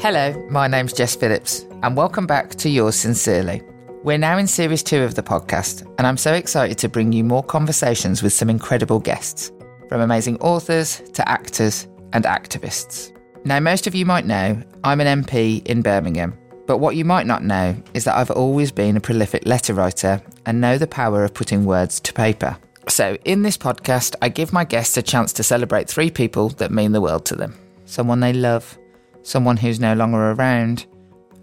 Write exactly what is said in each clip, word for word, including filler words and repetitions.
Hello, my name's Jess Phillips, and welcome back to Yours Sincerely. We're now in series two of the podcast, and I'm so excited to bring you more conversations with some incredible guests, from amazing authors to actors and activists. Now, most of you might know I'm an M P in Birmingham, but what you might not know is that I've always been a prolific letter writer and know the power of putting words to paper. So in this podcast, I give my guests a chance to celebrate three people that mean the world to them. Someone they love, someone who's no longer around,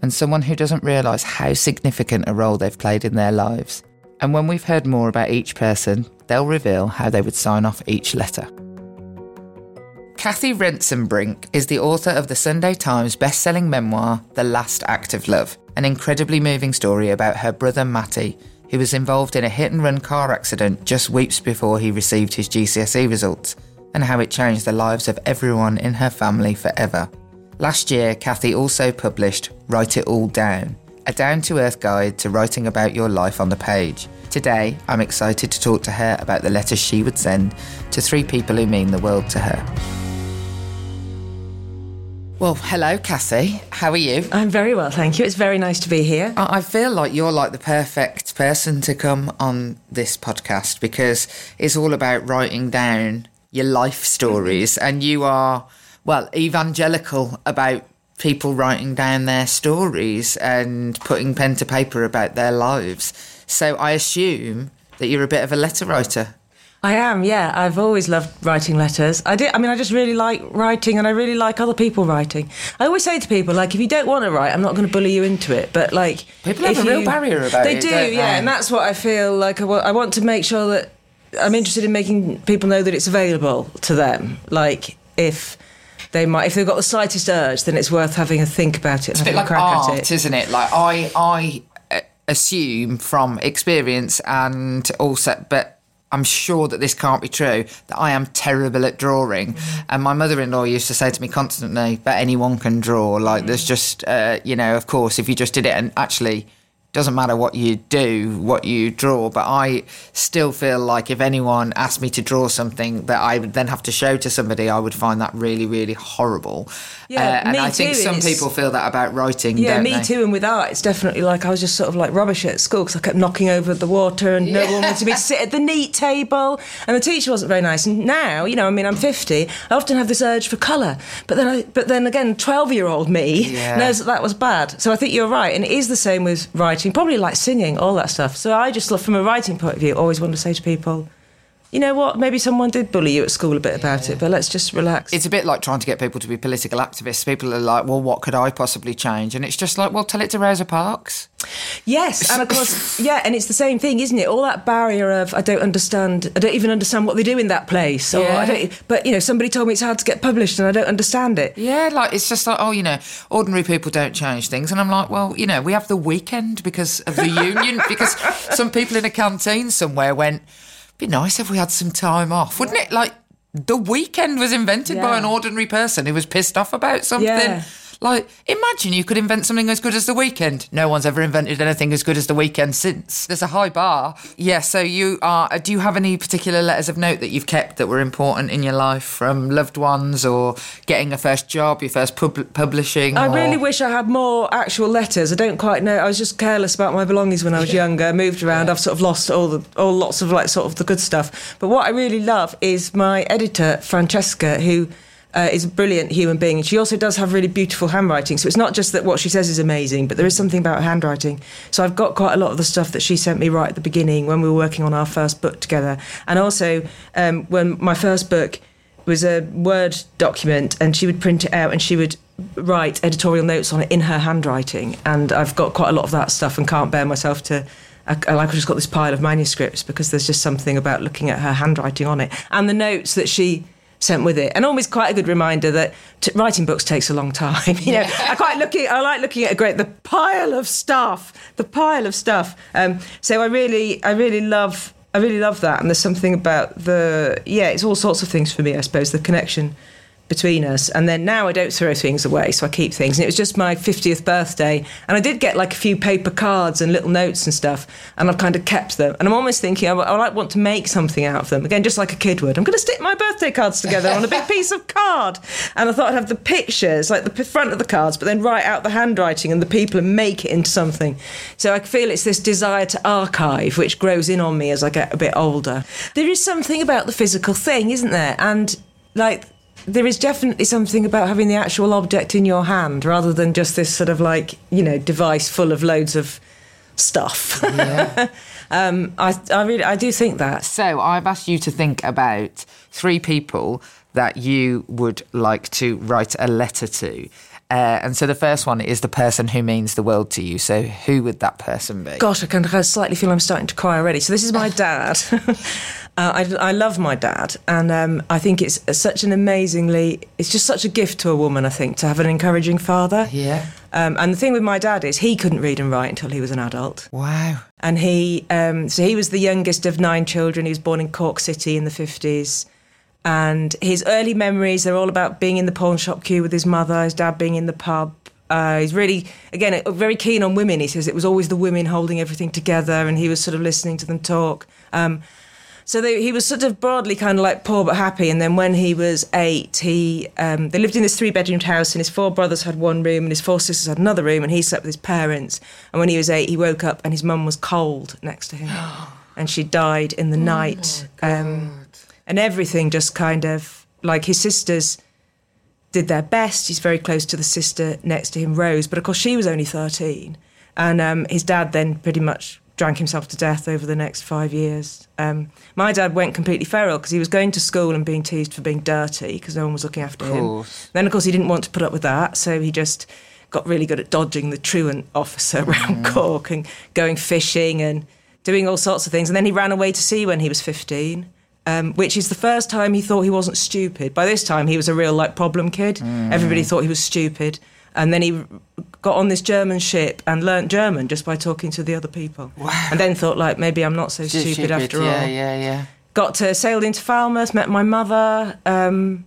and someone who doesn't realise how significant a role they've played in their lives. And when we've heard more about each person, they'll reveal how they would sign off each letter. Cathy Rentzenbrink is the author of the Sunday Times best-selling memoir, The Last Act of Love, an incredibly moving story about her brother Matty, who was involved in a hit-and-run car accident just weeks before he received his G C S E results, and how it changed the lives of everyone in her family forever. Last year, Cathy also published Write It All Down, a down-to-earth guide to writing about your life on the page. Today, I'm excited to talk to her about the letters she would send to three people who mean the world to her. Well, hello, Cathy. How are you? I'm very well, thank you. It's very nice to be here. I feel like you're like the perfect person to come on this podcast because it's all about writing down your life stories, and you are... well, evangelical about people writing down their stories and putting pen to paper about their lives. So I assume that you're a bit of a letter writer. I am, yeah. I've always loved writing letters. I do. I mean, I just really like writing, and I really like other people writing. I always say to people, like, if you don't want to write, I'm not going to bully you into it. But, like... people have a real you, barrier about they it, do, don't they? Yeah, and that's what I feel like. I want, I want to make sure that... I'm interested in making people know that it's available to them. Like, if... they might, if they've got the slightest urge, then it's worth having a think about it. It's a bit like art, it. isn't it? Like I, I assume from experience, and also, but I'm sure that this can't be true, that I am terrible at drawing. Mm. And my mother-in-law used to say to me constantly, "But anyone can draw." Like mm. there's just, uh, you know, of course, if you just did it, and actually. Doesn't matter what you do, what you draw, but I still feel like if anyone asked me to draw something that I would then have to show to somebody, I would find that really, really horrible. Yeah, uh, and me I think too, some people feel that about writing, yeah, don't they? Yeah, me too, and with art, it's definitely like I was just sort of like rubbish at school because I kept knocking over the water and yeah. no one wanted me to sit at the neat table, and the teacher wasn't very nice. And now, you know, I mean, I'm fifty, I often have this urge for colour, but then I, but then again, twelve-year-old me yeah. knows that that was bad. So I think you're right, and it is the same with writing. Probably like singing, all that stuff. So I just, from a writing point of view, always want to say to people, you know what, maybe someone did bully you at school a bit about yeah. it, but let's just relax. It's a bit like trying to get people to be political activists. People are like, well, what could I possibly change? And it's just like, well, tell it to Rosa Parks. Yes, and of course, yeah, and it's the same thing, isn't it? All that barrier of, I don't understand, I don't even understand what they do in that place. Or, yeah. I don't, but, you know, somebody told me it's hard to get published and I don't understand it. Yeah, like, it's just like, oh, you know, ordinary people don't change things. And I'm like, well, you know, we have the weekend because of the union, because some people in a canteen somewhere went... be nice if we had some time off, wouldn't it? Like, the weekend was invented yeah. by an ordinary person who was pissed off about something. Yeah. Like, imagine you could invent something as good as The Weeknd. No one's ever invented anything as good as The Weeknd since. There's a high bar. Yeah, so you are... Do you have any particular letters of note that you've kept that were important in your life from loved ones or getting a first job, your first pub- publishing? I or... really wish I had more actual letters. I don't quite know. I was just careless about my belongings when I was younger. I moved around. Yeah. I've sort of lost all the all lots of, like, sort of the good stuff. But what I really love is my editor, Francesca, who... Uh, is a brilliant human being. She also does have really beautiful handwriting, so it's not just that what she says is amazing, but there is something about handwriting. So I've got quite a lot of the stuff that she sent me right at the beginning when we were working on our first book together. And also um, when my first book was a Word document, and she would print it out and she would write editorial notes on it in her handwriting. And I've got quite a lot of that stuff and can't bear myself to... I, I like I've just got this pile of manuscripts because there's just something about looking at her handwriting on it. And the notes that she... sent with it, and always quite a good reminder that t- writing books takes a long time. You know, yeah. I quite looking. I like looking at a great the pile of stuff, the pile of stuff. Um, so I really, I really love, I really love that. And there's something about the yeah, it's all sorts of things for me. I suppose the connection between us. And then now I don't throw things away, so I keep things. And it was just my fiftieth birthday, and I did get like a few paper cards and little notes and stuff, and I've kind of kept them. And I'm almost thinking I, I like want to make something out of them again, just like a kid would. I'm going to stick my birthday cards together on a big piece of card. And I thought I'd have the pictures, like the front of the cards, but then write out the handwriting and the people and make it into something. So I feel it's this desire to archive which grows in on me as I get a bit older. There is something about the physical thing, isn't there? And like there is definitely something about having the actual object in your hand rather than just this sort of like, you know, device full of loads of stuff. Yeah. um, I, I really, I do think that. So I've asked you to think about three people that you would like to write a letter to. Uh, and so the first one is the person who means the world to you. So who would that person be? Gosh, I can I slightly feel I'm starting to cry already. So this is my dad. uh, I, I love my dad. And um, I think it's such an amazingly... It's just such a gift to a woman, I think, to have an encouraging father. Yeah. Um, and the thing with my dad is he couldn't read and write until he was an adult. Wow. And he... Um, so he was the youngest of nine children. He was born in Cork City in the fifties. And his early memories, they're all about being in the pawn shop queue with his mother, his dad being in the pub. Uh, he's really, again, very keen on women. He says it was always the women holding everything together, and he was sort of listening to them talk. Um, so they, he was sort of broadly kind of like poor but happy. And then when he was eight, he um, they lived in this three-bedroomed house, and his four brothers had one room and his four sisters had another room, and he slept with his parents. And when he was eight, he woke up and his mum was cold next to him. And she died in the oh night. Um And everything just kind of, like his sisters did their best. He's very close to the sister next to him, Rose. But of course, she was only thirteen. And um, his dad then pretty much drank himself to death over the next five years. Um, my dad went completely feral because he was going to school and being teased for being dirty because no one was looking after him. Then, of course, he didn't want to put up with that. So he just got really good at dodging the truant officer around mm. Cork and going fishing and doing all sorts of things. And then he ran away to sea when he was fifteen. Um, which is the first time he thought he wasn't stupid. By this time, he was a real, like, problem kid. Mm. Everybody thought he was stupid. And then he got on this German ship and learnt German just by talking to the other people. Wow. And then thought, like, maybe I'm not so stupid, stupid after yeah, all. Yeah, yeah, yeah. Got to, sailed into Falmouth, met my mother, um,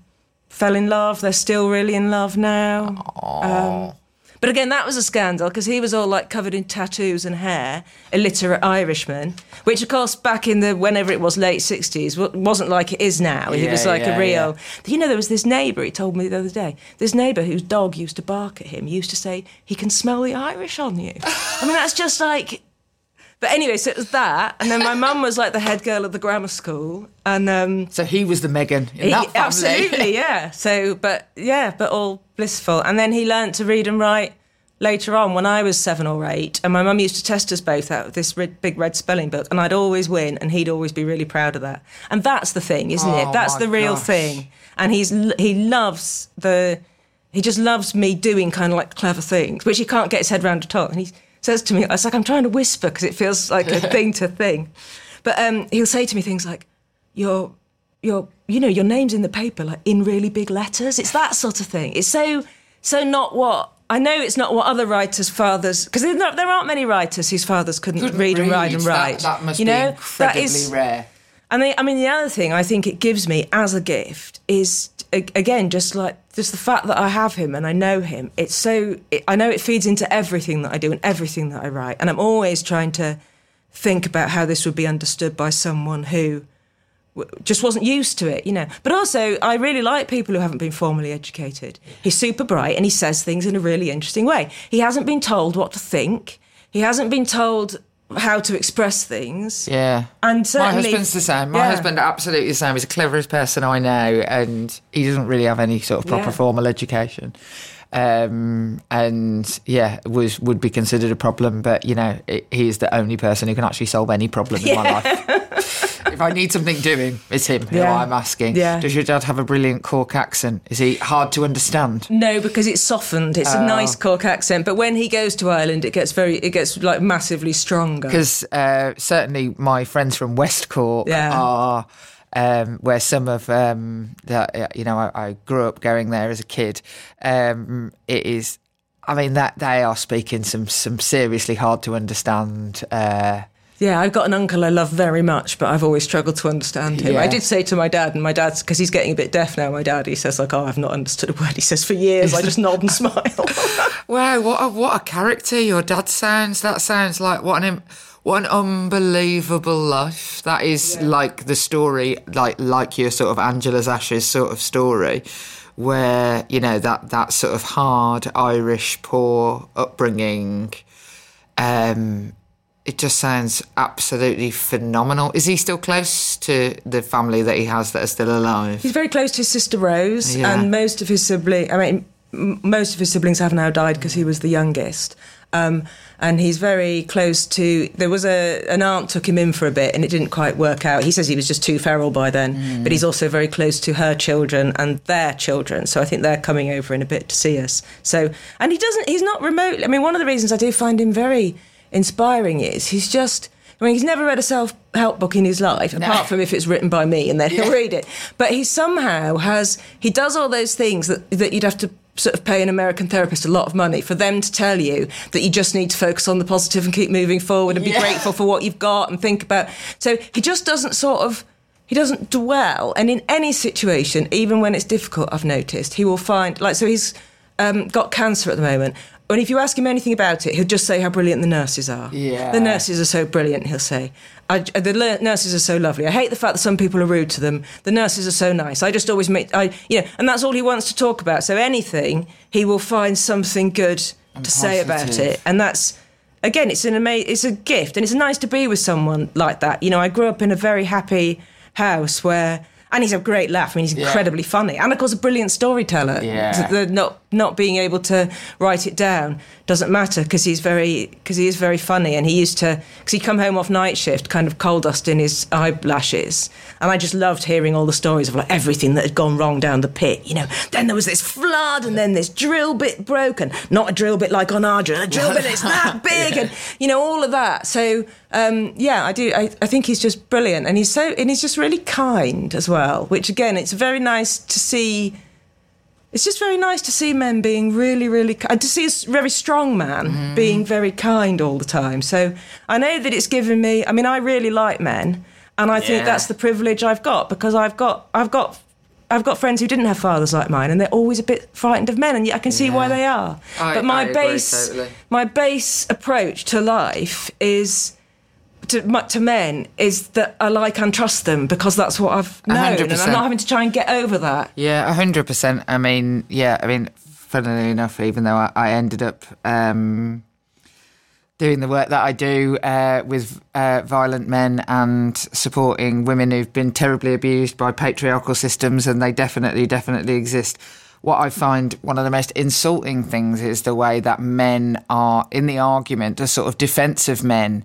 fell in love. They're still really in love now. Aww. Um, But again, that was a scandal because he was all like covered in tattoos and hair, illiterate Irishman, which of course back in the, whenever it was, late sixties, wasn't like it is now. He yeah, was like yeah, a real, yeah. You know, there was this neighbour, he told me the other day, this neighbour whose dog used to bark at him used to say, he can smell the Irish on you. I mean, that's just like, but anyway, so it was that. And then my mum was like the head girl of the grammar school. And um, so he was the Meghan in he, that family. Absolutely, yeah. So, but yeah, but all blissful. And then he learnt to read and write later on when I was seven or eight. And my mum used to test us both out with this red, big red spelling book. And I'd always win. And he'd always be really proud of that. And that's the thing, isn't oh, it? That's the real gosh. thing. And he's he loves the, he just loves me doing kind of like clever things, which he can't get his head around at all. And he's, says to me, it's like I'm trying to whisper because it feels like a thing to thing. But um, he'll say to me things like, your, your, you know, your name's in the paper, like in really big letters. It's that sort of thing. It's so, so not what, I know it's not what other writers' fathers, because there, there aren't many writers whose fathers couldn't, couldn't read, read and write and write. That, that must you know? be incredibly that is, rare. And they, I mean, the other thing I think it gives me as a gift is, again, just like just the fact that I have him and I know him. It's so it, I know it feeds into everything that I do and everything that I write. And I'm always trying to think about how this would be understood by someone who just wasn't used to it, you know. But also, I really like people who haven't been formally educated. He's super bright and he says things in a really interesting way. He hasn't been told what to think. He hasn't been told how to express things. Yeah. And certainly, my husband's the same. My yeah. husband, absolutely the same. He's the cleverest person I know, and he doesn't really have any sort of proper yeah. formal education. Um, and yeah, was would be considered a problem, but you know, it, he is the only person who can actually solve any problem in yeah. my life. If I need something doing, it's him who yeah. I'm asking. Yeah. Does your dad have a brilliant Cork accent? Is he hard to understand? No, because it's softened. It's oh. a nice Cork accent, but when he goes to Ireland, it gets very, it gets like massively stronger. Because uh, certainly my friends from West Cork yeah. are. Um, where some of um, the, you know, I, I grew up going there as a kid. Um, it is, I mean, that they are speaking some some seriously hard to understand. Uh, yeah, I've got an uncle I love very much, but I've always struggled to understand him. Yeah. I did say to my dad, and my dad's because he's getting a bit deaf now. My dad, he says like, "Oh, I've not understood a word." He says for years, I just nod and smile. Wow, what a, what a character your dad sounds. That sounds like what an. Im- What an unbelievable life. That is yeah. like the story, like like your sort of Angela's Ashes sort of story, where, you know, that, that sort of hard Irish poor upbringing, um, it just sounds absolutely phenomenal. Is he still close to the family that he has that are still alive? He's very close to his sister Rose yeah. and most of his siblings, I mean, m- most of his siblings have now died because he was the youngest. Um, and he's very close to, there was a, an aunt took him in for a bit and it didn't quite work out. He says he was just too feral by then, mm. but he's also very close to her children and their children. So I think they're coming over in a bit to see us. So, and he doesn't, he's not remotely, I mean, one of the reasons I do find him very inspiring is he's just, I mean, he's never read a self-help book in his life, no. apart from if it's written by me and then yeah. he'll read it. But he somehow has, he does all those things that, that you'd have to sort of pay an American therapist a lot of money for them to tell you that you just need to focus on the positive and keep moving forward and be yeah. grateful for what you've got and think about. So he just doesn't sort of, he doesn't dwell. And in any situation, even when it's difficult, I've noticed, he will find, like, so he's um, got cancer at the moment. And if you ask him anything about it, he'll just say how brilliant the nurses are. Yeah. The nurses are so brilliant, he'll say. I, the le- nurses are so lovely. I hate the fact that some people are rude to them. The nurses are so nice. I just always make, I, you know, and that's all he wants to talk about. So anything, he will find something good and to positive. Say about it. And that's, again, it's an amazing, it's a gift. And it's nice to be with someone like that. You know, I grew up in a very happy house where, and he's a great laugh. I mean, he's incredibly yeah. funny. And, of course, a brilliant storyteller. Yeah. The not not being able to write it down doesn't matter because he's very, because he is very funny. And he used to, because he'd come home off night shift, kind of coal dust in his eyelashes. And I just loved hearing all the stories of, like, everything that had gone wrong down the pit, you know. Then there was this flood and then this drill bit broke and not a drill bit like on our drill, a drill bit that's that big yeah. and, you know, all of that. So, um, yeah, I do. I, I think he's just brilliant. And he's so, and he's just really kind as well. Well, which again, it's very nice to see. It's just very nice to see men being really, really, and to see a very strong man mm. being very kind all the time. So I know that it's given me. I mean, I really like men, and I yeah. think that's the privilege I've got because I've got, I've got, I've got friends who didn't have fathers like mine, and they're always a bit frightened of men, and yet I can see yeah. why they are. I, but my I base, agree, totally. my base approach to life is. To, to men is that I like and trust them because that's what I've known one hundred percent. And I'm not having to try and get over that. Yeah, one hundred percent. I mean, yeah, I mean, funnily enough, even though I, I ended up um, doing the work that I do uh, with uh, violent men and supporting women who've been terribly abused by patriarchal systems, and they definitely, definitely exist. What I find one of the most insulting things is the way that men are, in the argument, a sort of defensive men,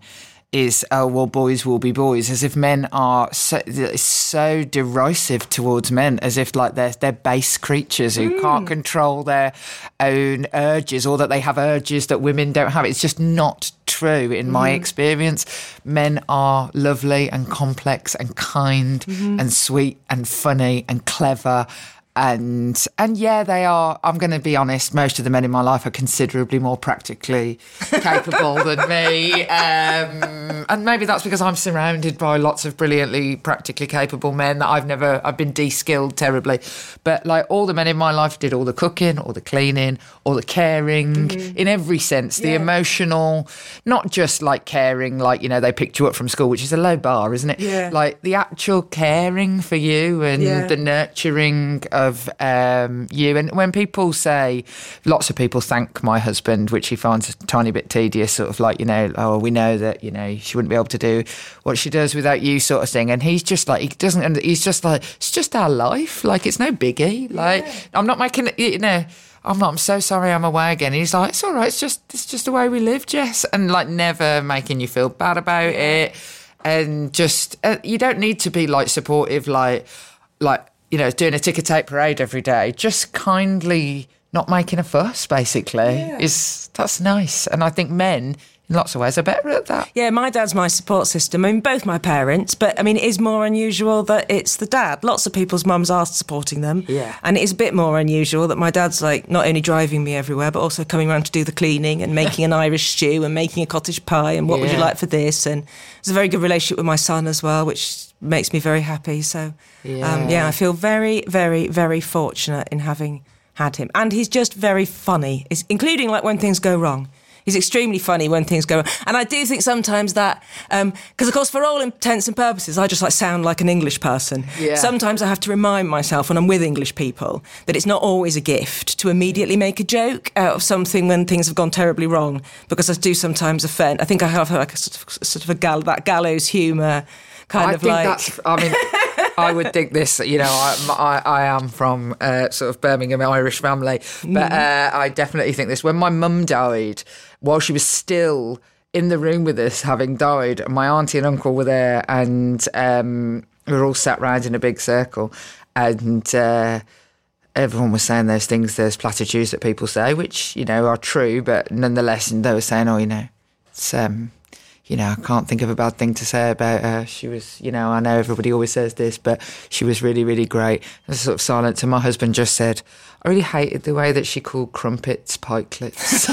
is, oh, well, boys will be boys, as if men are so, so derisive towards men, as if, like, they're, they're base creatures who mm. can't control their own urges or that they have urges that women don't have. It's just not true in mm. my experience. Men are lovely and complex and kind mm-hmm. and sweet and funny and clever And and yeah, they are, I'm going to be honest, most of the men in my life are considerably more practically capable than me. Um, and maybe that's because I'm surrounded by lots of brilliantly practically capable men that I've never, I've been de-skilled terribly. But like all the men in my life did all the cooking, all the cleaning, all the caring, mm-hmm. in every sense, the yeah. emotional, not just like caring, like, you know, they picked you up from school, which is a low bar, isn't it? Yeah. Like the actual caring for you and yeah. the nurturing of of um, you. And when people say, lots of people thank my husband, which he finds a tiny bit tedious, sort of like, you know, oh, we know that, you know, she wouldn't be able to do what she does without you sort of thing. And he's just like, he doesn't, he's just like, it's just our life. Like, it's no biggie. Like, yeah. I'm not making it, you know, I'm not, I'm so sorry I'm away again. And he's like, it's all right. It's just, it's just the way we live, Jess. And like, never making you feel bad about it. And just, uh, you don't need to be like supportive, like, like, you know, doing a ticker tape parade every day, just kindly not making a fuss, basically, yeah. is that's nice. And I think men, in lots of ways, are better at that. Yeah, my dad's my support system. I mean, both my parents, but, I mean, it is more unusual that it's the dad. Lots of people's mums are supporting them. Yeah. And it is a bit more unusual that my dad's, like, not only driving me everywhere, but also coming round to do the cleaning and making an Irish stew and making a cottage pie and what yeah. would you like for this? And it's a very good relationship with my son as well, which makes me very happy. So yeah. Um, yeah, I feel very, very, very fortunate in having had him. And he's just very funny, it's, including like when things go wrong. He's extremely funny when things go wrong. And I do think sometimes that, because um, of course for all intents and purposes, I just like sound like an English person. Yeah. Sometimes I have to remind myself when I'm with English people that it's not always a gift to immediately make a joke out of something when things have gone terribly wrong, because I do sometimes offend. I think I have like a sort of, sort of a gall- that gallows humour kind I of think like... That's, I mean, I would think this, you know, I, I, I am from uh, sort of Birmingham Irish family, but uh, I definitely think this. When my mum died, while she was still in the room with us, having died, my auntie and uncle were there, and um, we were all sat round in a big circle, and uh, everyone was saying those things, those platitudes that people say, which, you know, are true, but nonetheless, and they were saying, oh, you know, it's... Um, you know, I can't think of a bad thing to say about her. She was, you know, I know everybody always says this, but she was really, really great. There's sort of silence. And my husband just said, I really hated the way that she called crumpets pikelets.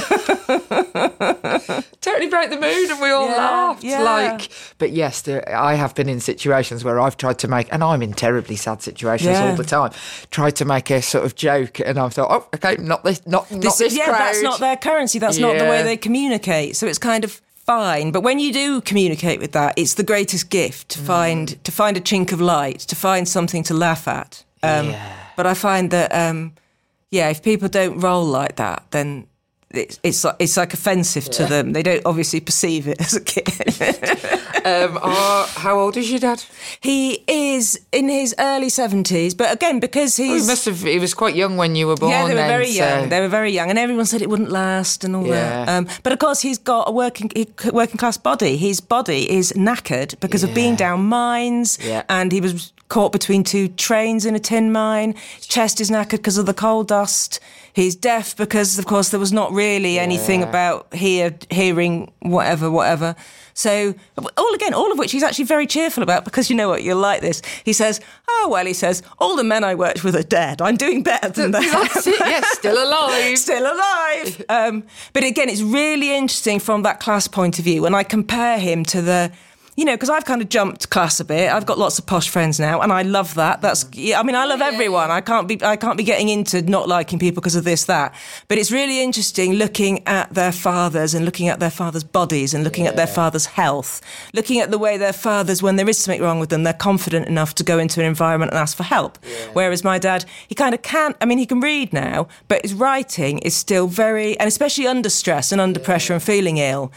Totally broke the mood and we all yeah, laughed. Yeah. Like, but yes, there, I have been in situations where I've tried to make, and I'm in terribly sad situations yeah. all the time, tried to make a sort of joke and I've thought, oh, okay, not this, not this, not this yeah, crowd. That's not their currency. That's yeah. not the way they communicate. So it's kind of... fine, but when you do communicate with that, it's the greatest gift to find mm. to find a chink of light, to find something to laugh at. Um, yeah. But I find that, um, yeah, if people don't roll like that, then it's it's like, it's like offensive yeah. to them. They don't obviously perceive it as a kid. um, are, how old is your dad? He is in his early seventies, but again, because he's... Oh, he must have. He was quite young when you were born. Yeah, they were then, very so. young. They were very young, and everyone said it wouldn't last and all yeah. that. Um, but of course, he's got a working working class body. His body is knackered because yeah. of being down mines, yeah. and he was caught between two trains in a tin mine. His chest is knackered because of the coal dust. He's deaf because, of course, there was not really yeah. anything about hear, hearing, whatever, whatever. So, all again, all of which he's actually very cheerful about, because you know what, you'll like this. He says, oh, well, he says, all the men I worked with are dead. I'm doing better than that. That's it, yes, still alive. Still alive. Um, but again, it's really interesting from that class point of view. When I compare him to the... You know, because I've kind of jumped class a bit. I've got lots of posh friends now, and I love that. That's, I mean, I love everyone. I can't be, I can't be getting into not liking people because of this, that. But it's really interesting looking at their fathers and looking at their fathers' bodies and looking yeah. at their fathers' health, looking at the way their fathers, when there is something wrong with them, they're confident enough to go into an environment and ask for help. Yeah. Whereas my dad, he kind of can't. I mean, he can read now, but his writing is still very, and especially under stress and under yeah. pressure and feeling ill.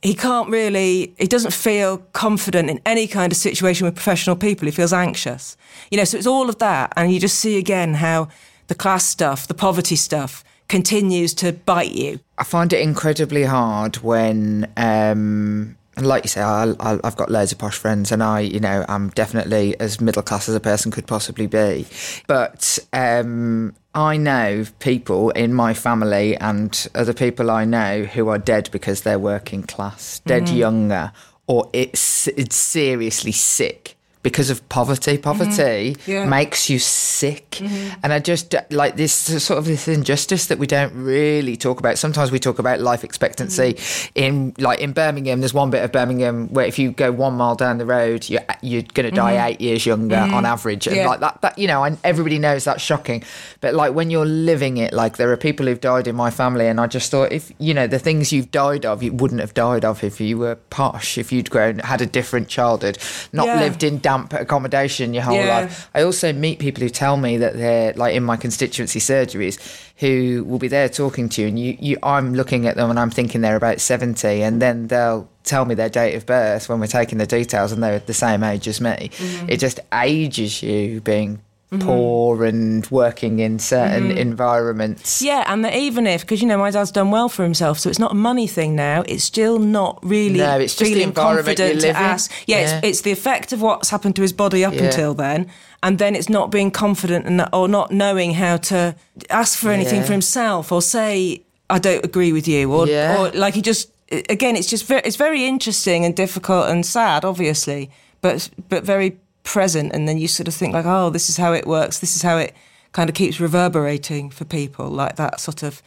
He can't really, he doesn't feel confident in any kind of situation with professional people. He feels anxious. You know, so it's all of that. And you just see again how the class stuff, the poverty stuff continues to bite you. I find it incredibly hard when, um, like you say, I, I, I've got loads of posh friends and I, you know, I'm definitely as middle class as a person could possibly be. But um, I know people in my family and other people I know who are dead because they're working class, dead mm-hmm. younger, or it's, it's seriously sick because of poverty. Poverty mm-hmm. yeah. makes you sick. Mm-hmm. And I just, like, this sort of this injustice that we don't really talk about. Sometimes we talk about life expectancy. Mm-hmm. In, like, in Birmingham, there's one bit of Birmingham where if you go one mile down the road, you're, you're going to die mm-hmm. eight years younger mm-hmm. on average. And, yeah. like, that, that, you know, and everybody knows that's shocking. But, like, when you're living it, like, there are people who've died in my family, and I just thought, if, you know, the things you've died of, you wouldn't have died of if you were posh, if you'd grown, had a different childhood, not yeah. lived in damp accommodation your whole yeah. life. I also meet people who tell me that they're, like, in my constituency surgeries, who will be there talking to you, and you, you I'm looking at them and I'm thinking they're about seventy, and then they'll tell me their date of birth when we're taking the details, and they're the same age as me. Mm-hmm. It just ages you being Mm-hmm. poor and working in certain mm-hmm. environments. Yeah, and that even if, because, you know, my dad's done well for himself, so it's not a money thing now, it's still not really no, it's just feeling the confident to ask. Yeah, yeah. It's, it's the effect of what's happened to his body up yeah. until then, and then it's not being confident and or not knowing how to ask for anything yeah. for himself, or say, I don't agree with you, or, yeah. or like he just, again, it's just very, it's very interesting and difficult and sad, obviously, but but very present. And then you sort of think, like, oh, this is how it works, this is how it kind of keeps reverberating for people, like that sort of,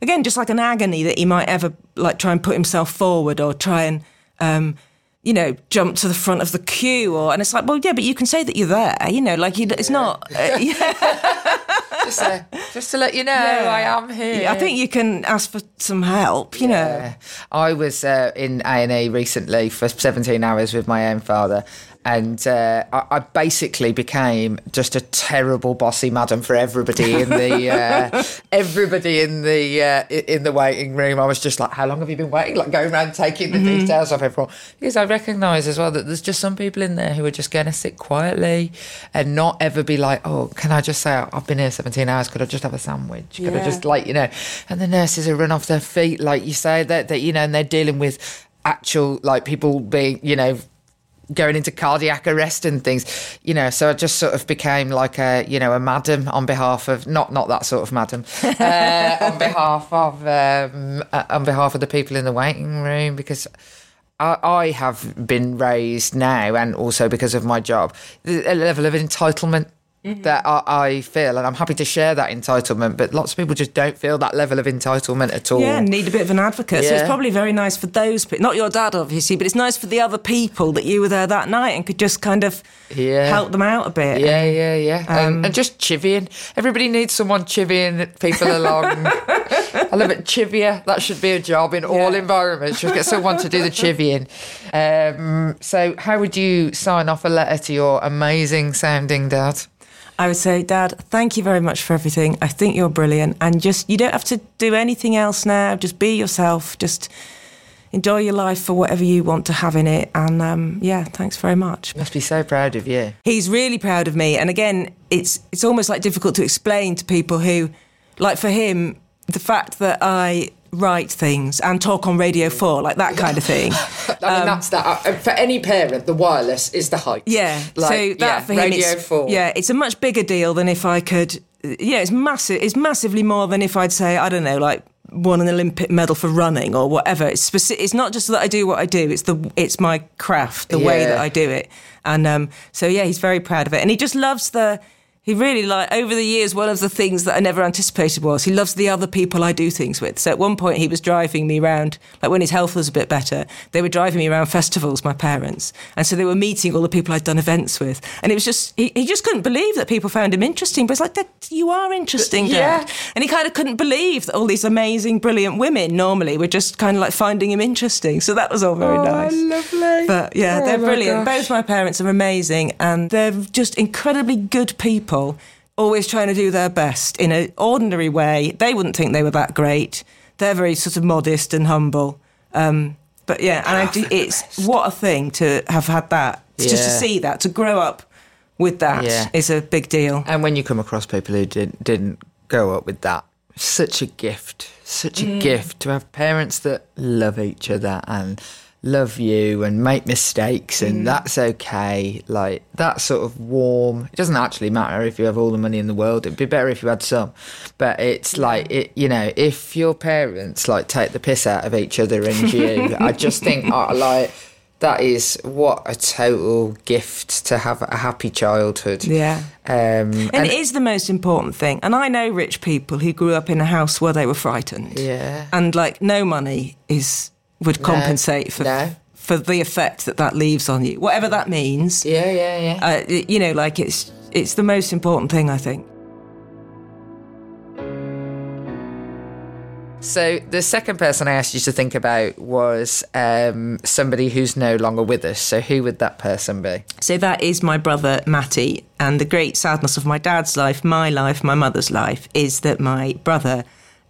again, just like an agony that he might ever, like, try and put himself forward, or try and um you know, jump to the front of the queue, or, and it's like, well, yeah, but you can say that you're there, you know, like, you, it's yeah. not. Uh, yeah. just, uh, just to let you know, yeah. I am here. Yeah, I think you can ask for some help, you yeah. know. I was uh, in A and E recently for seventeen hours with my own father, and uh, I, I basically became just a terrible bossy madam for everybody in the uh, everybody in the uh, in the waiting room. I was just like, how long have you been waiting? Like, going around taking the mm-hmm. details off everyone, because I recognise as well that there's just some people in there who are just going to sit quietly and not ever be like, oh, can I just say I've been here seventeen hours, could I just have a sandwich, could yeah. I just, like, you know, and the nurses are run off their feet, like you say, that, that, you know, and they're dealing with actual, like, people being, you know, going into cardiac arrest and things, you know. So I just sort of became like a, you know, a madam on behalf of, not not that sort of madam, uh, on behalf of um, uh, on behalf of the people in the waiting room, because I have been raised now, and also because of my job, a level of entitlement mm-hmm. that I, I feel, and I'm happy to share that entitlement, but lots of people just don't feel that level of entitlement at all. Yeah, need a bit of an advocate. Yeah. So it's probably very nice for those people, not your dad, obviously, but it's nice for the other people that you were there that night and could just kind of yeah. help them out a bit. Yeah, and, yeah, yeah. Um, and, and just chivying. Everybody needs someone chivying people along. I love it. Chivia. That should be a job in yeah. all environments. Just get someone to do the chivying. Um, so how would you sign off a letter to your amazing sounding dad? I would say, Dad, thank you very much for everything. I think you're brilliant. And just, you don't have to do anything else now. Just be yourself. Just enjoy your life for whatever you want to have in it. And um, yeah, thanks very much. Must be so proud of you. He's really proud of me. And again, it's it's almost like difficult to explain to people who, like, for him, the fact that I write things and talk on Radio four, like that kind of thing. I mean, um, that's that. For any parent, the wireless is the hype. Yeah, like, so that yeah, for him, Radio four. Yeah, it's a much bigger deal than if I could. Yeah, it's massive. It's massively more than if I'd say, I don't know, like, won an Olympic medal for running or whatever. It's specific, it's not just that I do what I do. It's the it's my craft, the yeah. way that I do it. And um, so yeah, he's very proud of it, and he just loves the. He really, like, over the years, one of the things that I never anticipated was he loves the other people I do things with. So at one point he was driving me around, like, when his health was a bit better, they were driving me around festivals, my parents. And so they were meeting all the people I'd done events with. And it was just, he, he just couldn't believe that people found him interesting. But it's like, Dad, you are interesting, Dad. Yeah. And he kind of couldn't believe that all these amazing, brilliant women normally were just kind of, like, finding him interesting. So that was all very oh, nice. Lovely. But yeah, oh, they're brilliant. Gosh. Both my parents are amazing, and they're just incredibly good people. Always trying to do their best in an ordinary way. They wouldn't think they were that great. They're very sort of modest and humble. Um, but yeah, and I do, it's what a thing to have had that. Yeah. Just to see that, to grow up with that yeah. is a big deal. And when you come across people who didn't, didn't grow up with that, such a gift, such a mm. gift to have parents that love each other and love you and make mistakes and mm. that's okay. Like, that sort of warm, it doesn't actually matter if you have all the money in the world, it'd be better if you had some, but it's like, it, you know, if your parents, like, take the piss out of each other and you I just think, like, that is, what a total gift to have a happy childhood. Yeah. Um, and, and it is the most important thing. And I know rich people who grew up in a house where they were frightened. Yeah. And, like, no money is would compensate no, for no. for the effect that that leaves on you, whatever that means. Yeah, yeah, yeah. Uh, you know, like, it's it's the most important thing, I think. So the second person I asked you to think about was um, somebody who's no longer with us. So who would that person be? So that is my brother, Matty. And the great sadness of my dad's life, my life, my mother's life, is that my brother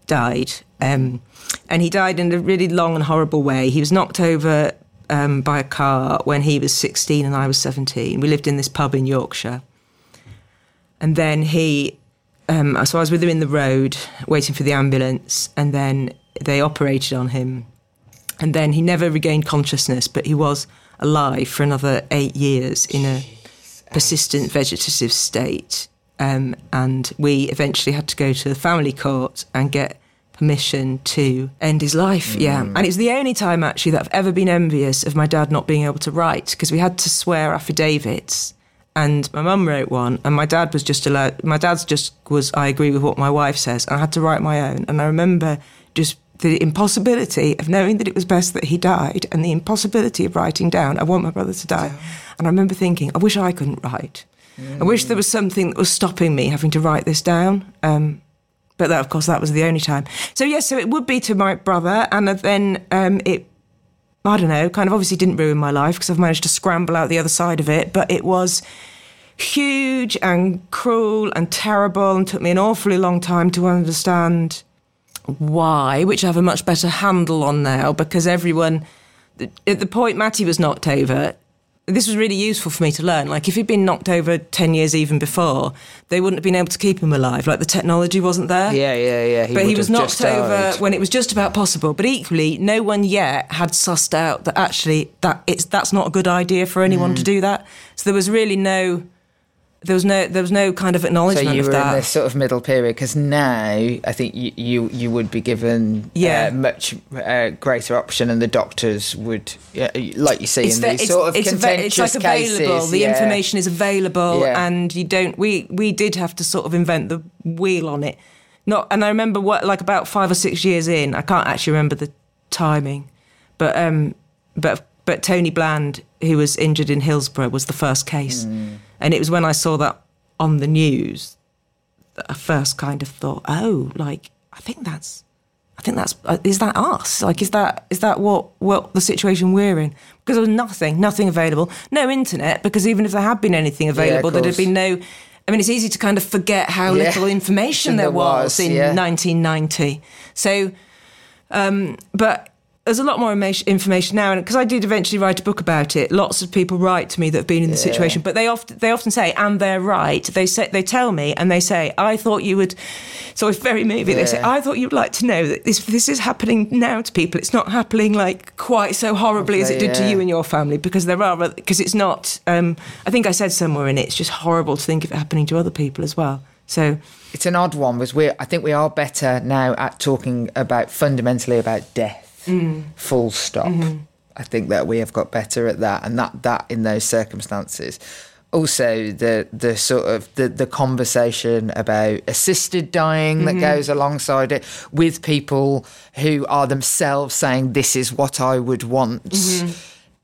died. Um, and he died in a really long and horrible way. He was knocked over um, by a car when he was sixteen and I was seventeen. We lived in this pub in Yorkshire. And then he... Um, so I was with him in the road, waiting for the ambulance, and then they operated on him. And then he never regained consciousness, but he was alive for another eight years in a Jeez, persistent eight. vegetative state. Um, and we eventually had to go to the family court and get permission to end his life, mm. yeah. And it's the only time, actually, that I've ever been envious of my dad not being able to write, because we had to swear affidavits. And my mum wrote one, and my dad was just allowed, my dad's just was, I agree with what my wife says, and I had to write my own. And I remember just the impossibility of knowing that it was best that he died, and the impossibility of writing down, I want my brother to die. And I remember thinking, I wish I couldn't write. Mm. I wish there was something that was stopping me having to write this down. Um, but that, of course, that was the only time. So, yes, yeah, so it would be to my brother, and then um, it, I don't know, kind of obviously didn't ruin my life because I've managed to scramble out the other side of it, but it was huge and cruel and terrible and took me an awfully long time to understand why, which I have a much better handle on now because everyone... At the point Matty was knocked over, this was really useful for me to learn. Like, if he'd been knocked over ten years even before, they wouldn't have been able to keep him alive. Like, the technology wasn't there. Yeah, yeah, yeah. He but he was knocked over when it was just about possible. But equally, no one yet had sussed out that actually that it's that's not a good idea for anyone mm. to do that. So there was really no... There was no, there was no kind of acknowledgement of that. So you were that. in this sort of middle period because now I think you, you, you would be given yeah. uh, much uh, greater option, and the doctors would, uh, like you see it's in the, these it's, sort of it's contentious av- it's like cases, available. The yeah. information is available, yeah. and you don't. We we did have to sort of invent the wheel on it. Not, and I remember what like about five or six years in. I can't actually remember the timing, but um, but but Tony Bland, who was injured in Hillsborough, was the first case. Mm. And it was when I saw that on the news that I first kind of thought, oh, like, I think that's, I think that's, is that us? Like, is that, is that what, what the situation we're in? Because there was nothing, nothing available. No internet, because even if there had been anything available, yeah, there'd been no, I mean, it's easy to kind of forget how yeah. little information there, there was, was in yeah. nineteen ninety. So, um, but... There's a lot more information now, and because I did eventually write a book about it, lots of people write to me that have been in the yeah. situation. But they often they often say, and they're right. They say they tell me, and they say, I thought you would. So it's very moving. Yeah. They say, I thought you'd like to know that this this is happening now to people. It's not happening like quite so horribly okay, as it did yeah. to you and your family, because there are because it's not. Um, I think I said somewhere in it, it's just horrible to think of it happening to other people as well. So it's an odd one, because we I think we are better now at talking about fundamentally about death. Mm. Full stop. Mm-hmm. I think that we have got better at that, and that that in those circumstances. Also, the the sort of the, the conversation about assisted dying mm-hmm. that goes alongside it with people who are themselves saying, "This is what I would want." Mm-hmm.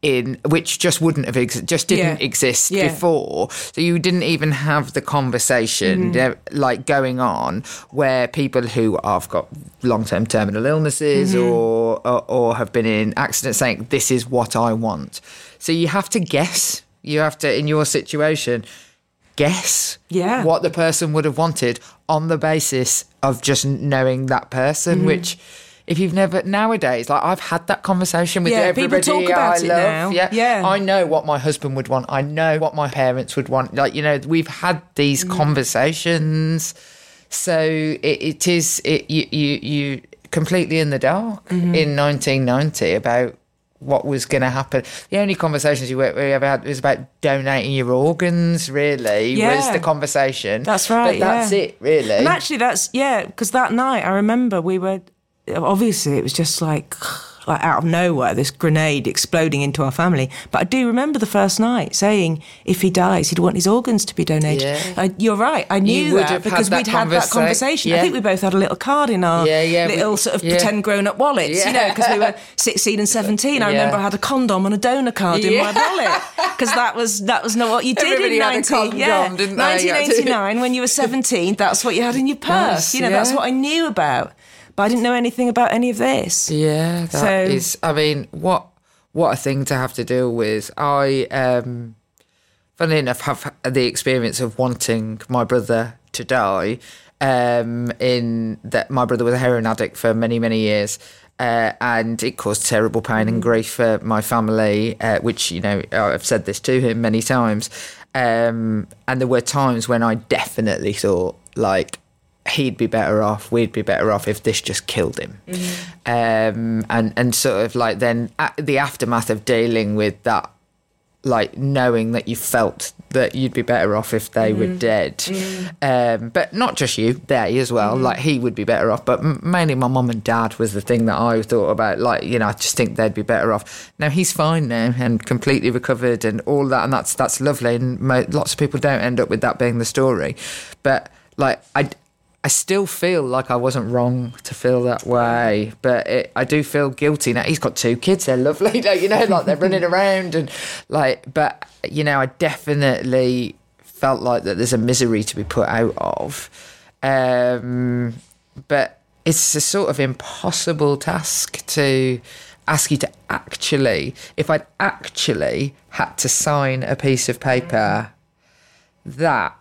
In which just wouldn't have ex- just didn't yeah. exist yeah. before, so you didn't even have the conversation mm-hmm. uh, like going on where people who have got long-term terminal illnesses mm-hmm. or, or or have been in accidents saying this is what I want. So you have to guess. You have to, in your situation, guess yeah. what the person would have wanted on the basis of just knowing that person, mm-hmm. which. If you've never... Nowadays, like, I've had that conversation with yeah, everybody people talk about I it love. Now. Yeah. yeah, I know what my husband would want. I know what my parents would want. Like, you know, we've had these mm. conversations. So it, it is... It, you, you, you completely in the dark mm-hmm. in nineteen ninety about what was going to happen. The only conversations you ever had was about donating your organs, really, yeah. was the conversation. That's right, But yeah. that's it, really. And actually, that's... Yeah, because that night, I remember we were... Obviously, it was just like, like out of nowhere, this grenade exploding into our family. But I do remember the first night saying, if he dies, he'd want his organs to be donated. Yeah. I, you're right. I knew that because had that we'd had that conversation. Yeah. I think we both had a little card in our yeah, yeah, little we, sort of yeah. pretend grown-up wallets, yeah. you know, because we were sixteen and seventeen. I yeah. remember I had a condom and a donor card yeah. in my wallet because that was that was not what you did Everybody in nineteen, had a condom, yeah, didn't nineteen eighty-nine. When you were seventeen, that's what you had in your purse. Nice, you know, yeah. that's what I knew about. But I didn't know anything about any of this. Yeah, that so, is... I mean, what what a thing to have to deal with. I, um, funnily enough, have the experience of wanting my brother to die um, in that my brother was a heroin addict for many, many years. Uh, and it caused terrible pain and grief for my family, uh, which, you know, I've said this to him many times. Um, and there were times when I definitely thought, like, he'd be better off, we'd be better off if this just killed him. Mm-hmm. Um, and, and sort of like then the aftermath of dealing with that, like knowing that you felt that you'd be better off if they mm-hmm. were dead. Mm-hmm. Um, but not just you, they as well, mm-hmm. like he would be better off. But mainly my mum and dad was the thing that I thought about, like, you know, I just think they'd be better off. Now he's fine now and completely recovered and all that. And that's, that's lovely. And mo- lots of people don't end up with that being the story. But like, I... I still feel like I wasn't wrong to feel that way, but it, I do feel guilty now. He's got two kids; they're lovely, don't you know? Like they're running around and like. But you know, I definitely felt like that. There's a misery to be put out of, um, but it's a sort of impossible task to ask you to actually. If I'd actually had to sign a piece of paper, that.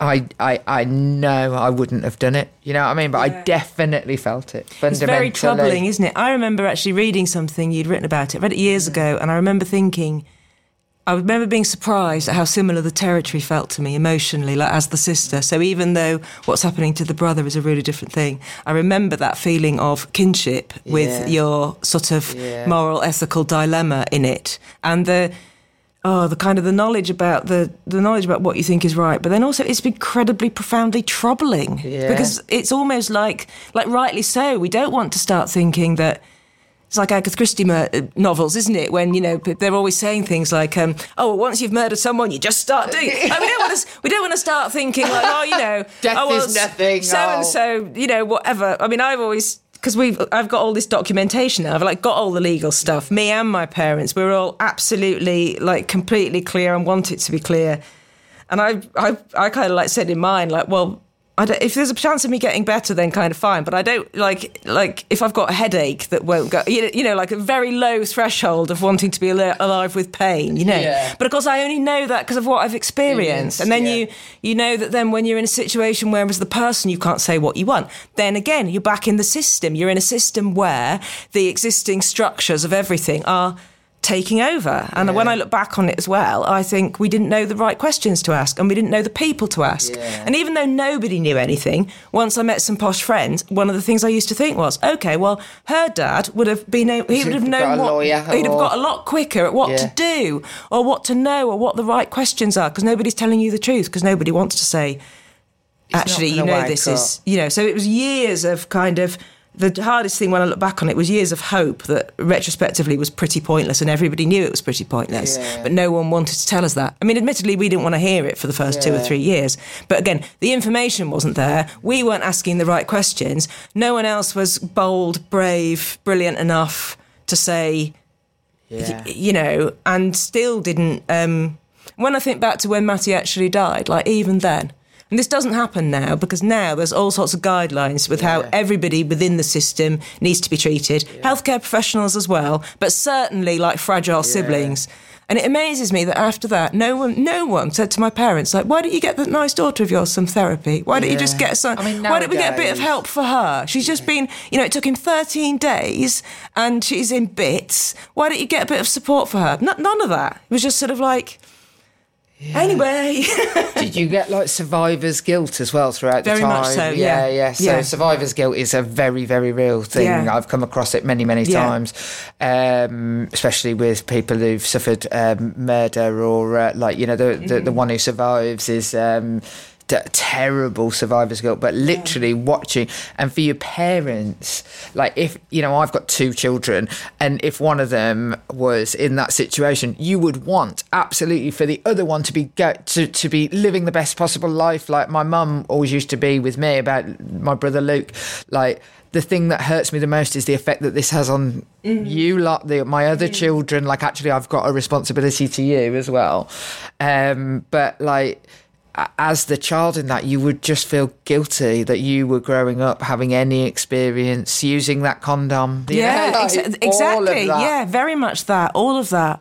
I, I I know I wouldn't have done it, you know what I mean? But yeah. I definitely felt it, fundamentally. It's very troubling, isn't it? I remember actually reading something you'd written about it. I read it years yeah. ago, and I remember thinking, I remember being surprised at how similar the territory felt to me emotionally, like as the sister. So even though what's happening to the brother is a really different thing, I remember that feeling of kinship with yeah. your sort of yeah. moral, ethical dilemma in it. And the... Oh, the kind of the knowledge about the, the knowledge about what you think is right. But then also it's incredibly profoundly troubling yeah. because it's almost like, like rightly so, we don't want to start thinking that it's like Agatha Christie mur- novels, isn't it? When, you know, they're always saying things like, um, oh, well, once you've murdered someone, you just start doing it. Like, we don't want to, we don't want to start thinking like, oh, you know. Death oh, well, is nothing. So-and-so, oh. you know, whatever. I mean, I've always... Because we've, I've got all this documentation now. I've like got all the legal stuff. Me and my parents, we're all absolutely like completely clear and want it to be clear. And I, I, I kind of like said in mine, like, well, I don't, if there's a chance of me getting better, then kind of fine. But I don't like, like if I've got a headache that won't go, you know, you know like a very low threshold of wanting to be al- alive with pain, you know. Yeah. But of course, I only know that because of what I've experienced. Yes, and then yeah. you, you know that then when you're in a situation where as the person you can't say what you want, then again, you're back in the system. You're in a system where the existing structures of everything are taking over. And yeah. when I look back on it as well, I think we didn't know the right questions to ask and we didn't know the people to ask. Yeah. And even though nobody knew anything, once I met some posh friends, one of the things I used to think was, okay, well, her dad would have been, he would have known what, he'd have got a lot quicker at what yeah. to do or what to know or what the right questions are because nobody's telling you the truth because nobody wants to say, actually, you know, this is, you know, so it was years of kind of, the hardest thing when I look back on it was years of hope that retrospectively was pretty pointless and everybody knew it was pretty pointless, yeah. but no one wanted to tell us that. I mean, admittedly, we didn't want to hear it for the first yeah. two or three years. But again, the information wasn't there. We weren't asking the right questions. No one else was bold, brave, brilliant enough to say, yeah. y- you know, and still didn't. Um, when I think back to when Matty actually died, like even then, and this doesn't happen now because now there's all sorts of guidelines with yeah. how everybody within the system needs to be treated. Yeah. Healthcare professionals as well, but certainly like fragile yeah. siblings. And it amazes me that after that, no one no one said to my parents, like, why don't you get that nice daughter of yours some therapy? Why don't yeah. you just get some, I mean, nowadays, why don't we get a bit of help for her? She's just yeah. been, you know, it took him thirteen days and she's in bits. Why don't you get a bit of support for her? No, none of that. It was just sort of like... Yeah. Anyway. Did you get like survivor's guilt as well throughout very the time? Very much so, yeah. Yeah, yeah. So yeah. survivor's guilt is a very, very real thing. Yeah. I've come across it many, many yeah. times, um, especially with people who've suffered um, murder or uh, like, you know, the, mm-hmm. the, the one who survives is... Um, d- terrible survivor's guilt, but literally yeah. watching. And for your parents, like, if, you know, I've got two children, and if one of them was in that situation, you would want absolutely for the other one to be go- to, to be living the best possible life. Like my mum always used to be with me about my brother Luke, like, the thing that hurts me the most is the effect that this has on mm. you lot, the, my other mm. children. Like, actually, I've got a responsibility to you as well. Um, but, like, as the child in that, you would just feel guilty that you were growing up having any experience using that condom. Yeah, yeah, like, ex- exactly. Yeah, very much that, all of that.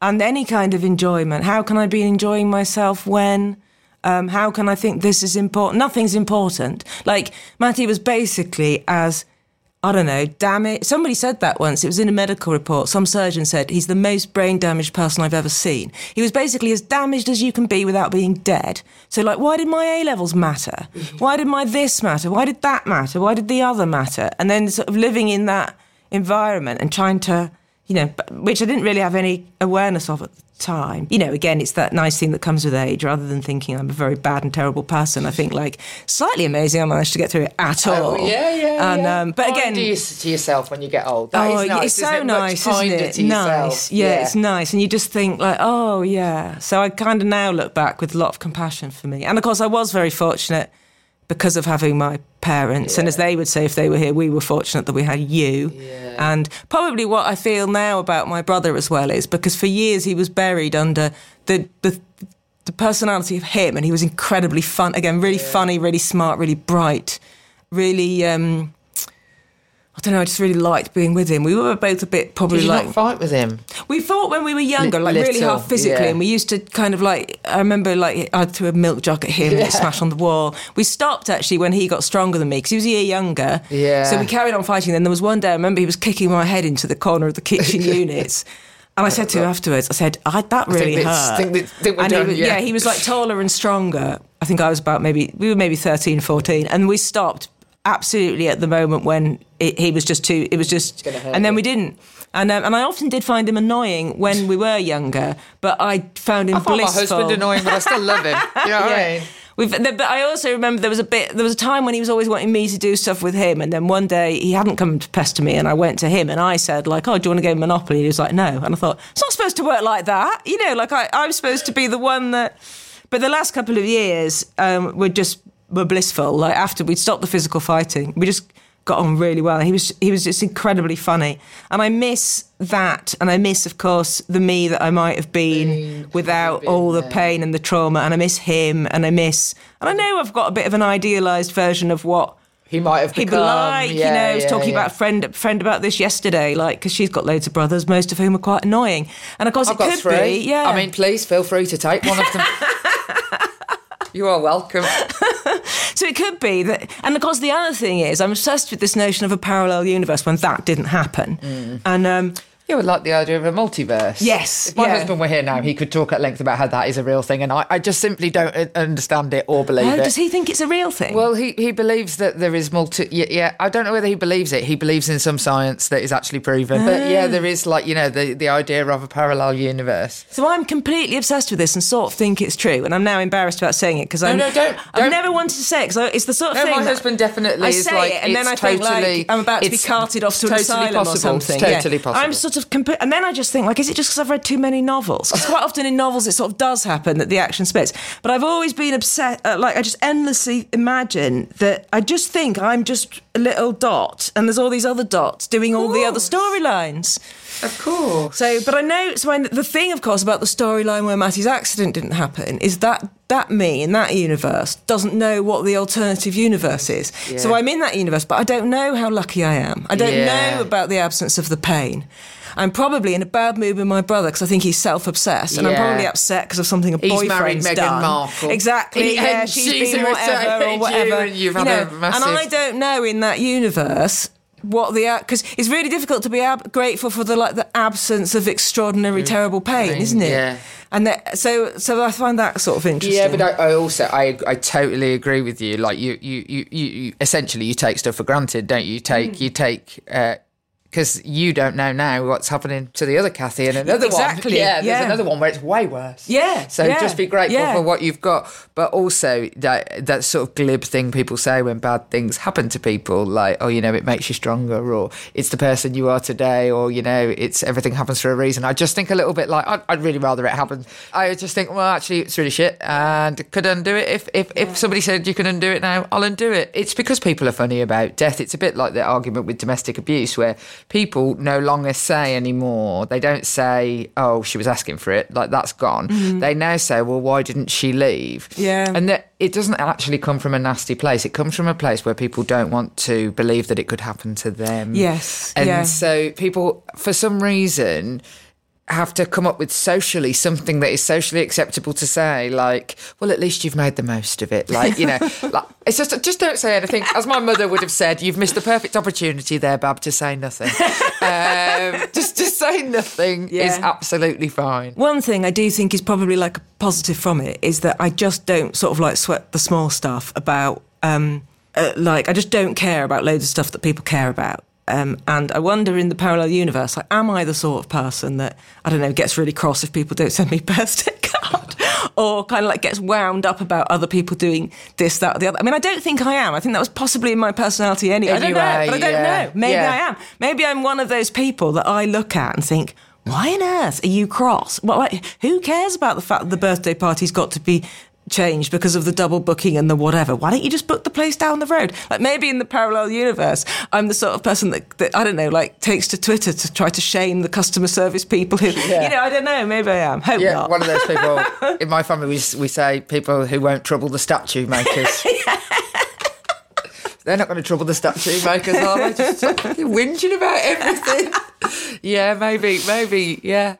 And any kind of enjoyment. How can I be enjoying myself when... Um, how can I think this is important? Nothing's important. Like, Matty was basically as, I don't know, damn it. Somebody said that once. It was in a medical report. Some surgeon said, he's the most brain-damaged person I've ever seen. He was basically as damaged as you can be without being dead. So, like, why did my A-levels matter? Why did my this matter? Why did that matter? Why did the other matter? And then sort of living in that environment and trying to, you know, which I didn't really have any awareness of at the time. You know, again, it's that nice thing that comes with age, rather than thinking I'm a very bad and terrible person. I think, like, slightly amazing I managed to get through it at all. Oh, yeah, yeah, and, yeah. Um, but again... Kinder to yourself when you get old. That oh, is nice, it's so isn't it? nice, Much isn't it? To nice, yeah, yeah, it's nice. And you just think, like, oh, yeah. So I kind of now look back with a lot of compassion for me. And, of course, I was very fortunate because of having my parents. Yeah. And as they would say if they were here, we were fortunate that we had you. Yeah. And probably what I feel now about my brother as well is because for years he was buried under the the, the personality of him, and he was incredibly fun, again, really yeah. funny, really smart, really bright, really... Um, I don't know, I just really liked being with him. We were both a bit probably Did you like... Did not fight with him? We fought when we were younger, L- like little, really hard physically, yeah. and we used to kind of like... I remember like I threw a milk jug at him yeah. and it smashed on the wall. We stopped actually when he got stronger than me because he was a year younger. Yeah. So we carried on fighting. Then there was one day, I remember he was kicking my head into the corner of the kitchen units. And I said to him afterwards, I said, I, that really I hurt. Think that, think we're and done, he was, yeah. yeah, he was like taller and stronger. I think I was about maybe... We were maybe thirteen, fourteen. And we stopped... absolutely at the moment when it, he was just too it was just and then you. we didn't and um, and I often did find him annoying when we were younger, but I found him I blissful I found my husband annoying, but I still love him. You know what yeah. I mean? We've, but I also remember there was a bit there was a time when he was always wanting me to do stuff with him, and then one day he hadn't come to pester me, and I went to him and I said, like, oh, do you want to go Monopoly? And he was like, no. And I thought, it's not supposed to work like that, you know, like I, I'm supposed to be the one that... But the last couple of years um, we're just were blissful. Like, after we'd stopped the physical fighting, we just got on really well. He was he was just incredibly funny, and I miss that, and I miss, of course, the me that I might have been Pain. without been all there. the pain and the trauma. And I miss him, and I miss, and I know I've got a bit of an idealised version of what he might have become. He'd be like, yeah, you know, I was yeah, talking yeah. about a friend, friend about this yesterday, like, because she's got loads of brothers, most of whom are quite annoying, and of course I've it got could three. be, yeah. I mean, please feel free to take one of them. You are welcome. So it could be that, and of course the other thing is, I'm obsessed with this notion of a parallel universe when that didn't happen. Mm. And um, you would like the idea of a multiverse. Yes. If my yeah. husband were here now, he could talk at length about how that is a real thing, and I, I just simply don't understand it or believe oh, it. Does he think it's a real thing? Well, he, he believes that there is multi... Yeah, yeah, I don't know whether he believes it. He believes in some science that is actually proven. Oh. But yeah, there is, like, you know, the, the idea of a parallel universe. So I'm completely obsessed with this and sort of think it's true, and I'm now embarrassed about saying it because I'm... No, no, don't. I've don't. never wanted to say it because it's the sort of no, thing... No, my husband definitely I is like... I say it and then I totally, think, like, I'm about to be carted off to totally an asylum possible, or something. It's totally yeah. possible. I'm sort of comp- and then I just think, like, is it just because I've read too many novels? Because quite often in novels it sort of does happen that the action splits. But I've always been obsessed, uh, like, I just endlessly imagine that I just think I'm just a little dot and there's all these other dots doing all the other storylines. Of course. So, but I know, so I, the thing, of course, about the storyline where Matty's accident didn't happen is that that me in that universe doesn't know what the alternative universe is. Yeah. So I'm in that universe, but I don't know how lucky I am. I don't yeah. know about the absence of the pain. I'm probably in a bad mood with my brother because I think he's self-obsessed, and yeah. I'm probably upset because of something a he's boyfriend's married Meghan done. Markle. Exactly, yeah, yeah, she's, she's been whatever or whatever. You, you've you had know, a massive... And I don't know in that universe what the... Because it's really difficult to be ab- grateful for the like the absence of extraordinary, mm. terrible pain, isn't it? Yeah. And that, so, so I find that sort of interesting. Yeah, but I, I also I, I totally agree with you. Like you, you, you, you, essentially, you take stuff for granted, don't you? You take mm. you take. Uh, because you don't know now what's happening to the other Cathy and another exactly. one. Yeah, yeah, there's another one where it's way worse. Yeah. So yeah. just be grateful yeah. for what you've got. But also that that sort of glib thing people say when bad things happen to people, like, oh, you know, it makes you stronger, or it's the person you are today, or, you know, it's everything happens for a reason. I just think a little bit like, I'd, I'd really rather it happened. I just think, well, actually, it's really shit and could undo it. If, if, yeah. if somebody said you can undo it now, I'll undo it. It's because people are funny about death. It's a bit like the argument with domestic abuse where people no longer say anymore, they don't say, oh, she was asking for it, like that's gone. Mm-hmm. They now say, well, why didn't she leave? Yeah. And that it doesn't actually come from a nasty place. It comes from a place where people don't want to believe that it could happen to them. Yes. And yeah. so people, for some reason, have to come up with socially something that is socially acceptable to say, like, well, at least you've made the most of it, like, you know, like, it's just just don't say anything. As my mother would have said, you've missed the perfect opportunity there, Bab, to say nothing. um, just just say nothing yeah. is absolutely fine. One thing I do think is probably like a positive from it is that I just don't sort of like sweat the small stuff about um uh, like I just don't care about loads of stuff that people care about. Um, and I wonder in the parallel universe, like, am I the sort of person that, I don't know, gets really cross if people don't send me birthday card, or kind of like gets wound up about other people doing this, that, or the other? I mean, I don't think I am. I think that was possibly in my personality anyway. I don't know, are, but I don't yeah. know. Maybe yeah. I am. Maybe I'm one of those people that I look at and think, why on earth are you cross? Well, like, who cares about the fact that the birthday party's got to be changed because of the double booking and the whatever? Why don't you just book the place down the road? Like, maybe in the parallel universe, I'm the sort of person that, that I don't know, like, takes to Twitter to try to shame the customer service people who, yeah. you know, I don't know, maybe I am. Hope yeah, not. Yeah, one of those people. In my family, we, we say people who won't trouble the statue makers. yeah. They're not going to trouble the statue makers, are they? Just whinging about everything. yeah, maybe, maybe, yeah.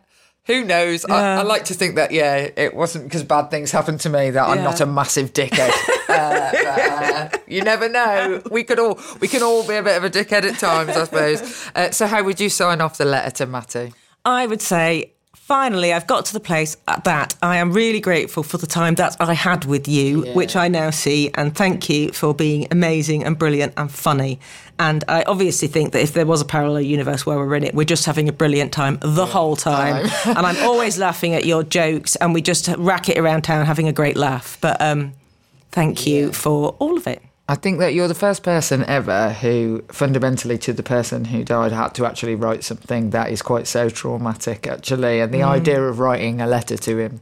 Who knows? Yeah. I, I like to think that, yeah, it wasn't because bad things happened to me that yeah. I'm not a massive dickhead. uh, but, uh, you never know. We could all we can all be a bit of a dickhead at times, I suppose. Uh, so how would you sign off the letter to Matty? I would say, finally, I've got to the place that I am really grateful for the time that I had with you, yeah. which I now see, and thank you for being amazing and brilliant and funny. And I obviously think that if there was a parallel universe where we're in it, we're just having a brilliant time the yeah. whole time. time. And I'm always laughing at your jokes, and we just rack it around town having a great laugh. But um, thank you yeah. for all of it. I think that you're the first person ever who, fundamentally to the person who died, had to actually write something that is quite so traumatic, actually. And the mm. idea of writing a letter to him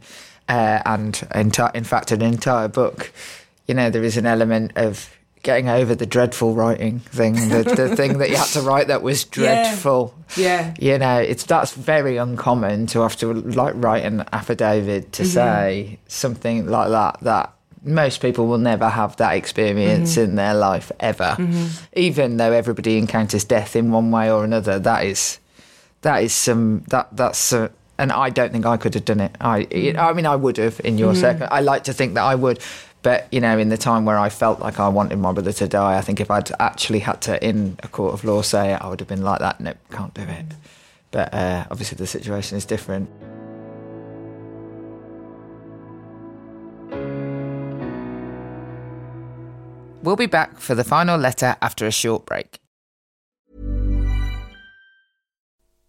uh, and, enti- in fact, an entire book, you know, there is an element of getting over the dreadful writing thing, the, the thing that you had to write that was dreadful. Yeah. yeah. You know, it's that's very uncommon to have to, like, write an affidavit to mm-hmm. say something like that, that most people will never have that experience mm-hmm. in their life ever. Mm-hmm. Even though everybody encounters death in one way or another, that is, that is some, that that's, a, and I don't think I could have done it. I, it, I mean, I would have in your mm-hmm. second. I like to think that I would. But, you know, in the time where I felt like I wanted my brother to die, I think if I'd actually had to, in a court of law, say it, I would have been like that. Nope, can't do it. But uh, obviously the situation is different. We'll be back for the final letter after a short break.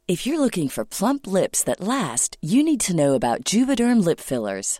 If you're looking for plump lips that last, you need to know about Juvederm lip fillers.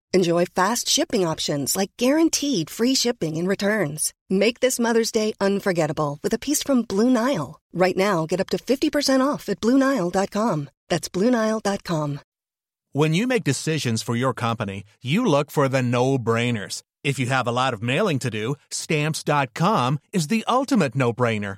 Enjoy fast shipping options like guaranteed free shipping and returns. Make this Mother's Day unforgettable with a piece from Blue Nile. Right now, get up to fifty percent off at Blue Nile dot com. That's Blue Nile dot com. When you make decisions for your company, you look for the no-brainers. If you have a lot of mailing to do, Stamps dot com is the ultimate no-brainer.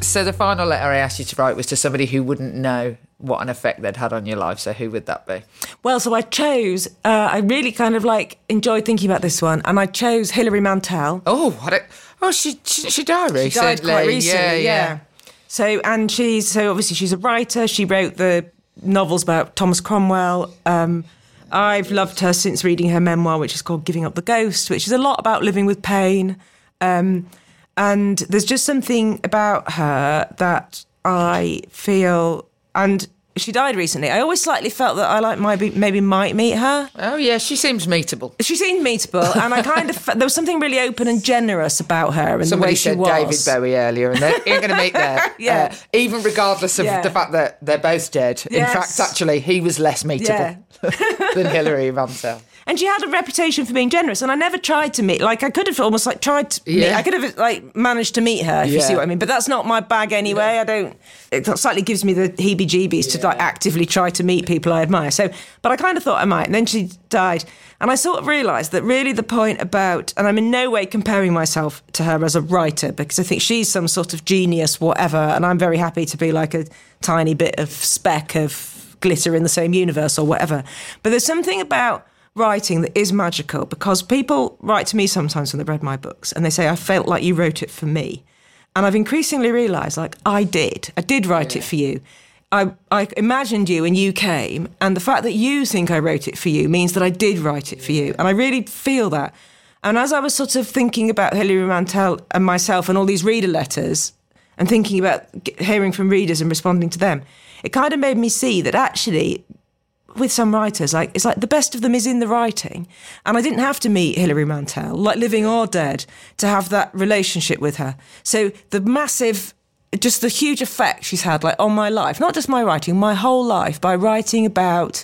So the final letter I asked you to write was to somebody who wouldn't know what an effect they'd had on your life. So who would that be? Well, so I chose, uh, I really kind of like enjoyed thinking about this one. And I chose Hilary Mantel. Oh, what a, oh, she, she she died recently. She died quite recently, yeah, yeah. yeah. So, and she's, so obviously she's a writer. She wrote the novels about Thomas Cromwell. Um, I've loved her since reading her memoir, which is called Giving Up the Ghost, which is a lot about living with pain. Um And there's just something about her that I feel, and she died recently. I always slightly felt that I like maybe, maybe might meet her. Oh, yeah, she seems meetable. She seemed meetable, and I kind of, there was something really open and generous about her and Somebody the way she was. Somebody said David Bowie earlier, and they're going to meet there. yeah. Uh, even regardless of yeah. the fact that they're both dead. Yes. In fact, actually, he was less meetable yeah. than Hilary Mantel. And she had a reputation for being generous, and I never tried to meet. Like I could have almost like tried to. Yeah. Meet, I could have like managed to meet her. If yeah. you see what I mean, but that's not my bag anyway. Yeah. I don't. It slightly gives me the heebie-jeebies yeah. to like actively try to meet people I admire. So, but I kind of thought I might, and then she died, and I sort of realised that really the point about, and I'm in no way comparing myself to her as a writer because I think she's some sort of genius, whatever, and I'm very happy to be like a tiny bit of speck of glitter in the same universe or whatever. But there's something about writing that is magical, because people write to me sometimes when they've read my books and they say, I felt like you wrote it for me. And I've increasingly realised, like, I did. I did write yeah. it for you. I, I imagined you and you came, and the fact that you think I wrote it for you means that I did write it for you. And I really feel that. And as I was sort of thinking about Hilary Mantel and myself and all these reader letters and thinking about hearing from readers and responding to them, it kind of made me see that actually, with some writers, like it's like the best of them is in the writing. And I didn't have to meet Hilary Mantel, like living or dead, to have that relationship with her. So the massive, just the huge effect she's had like on my life, not just my writing, my whole life, by writing about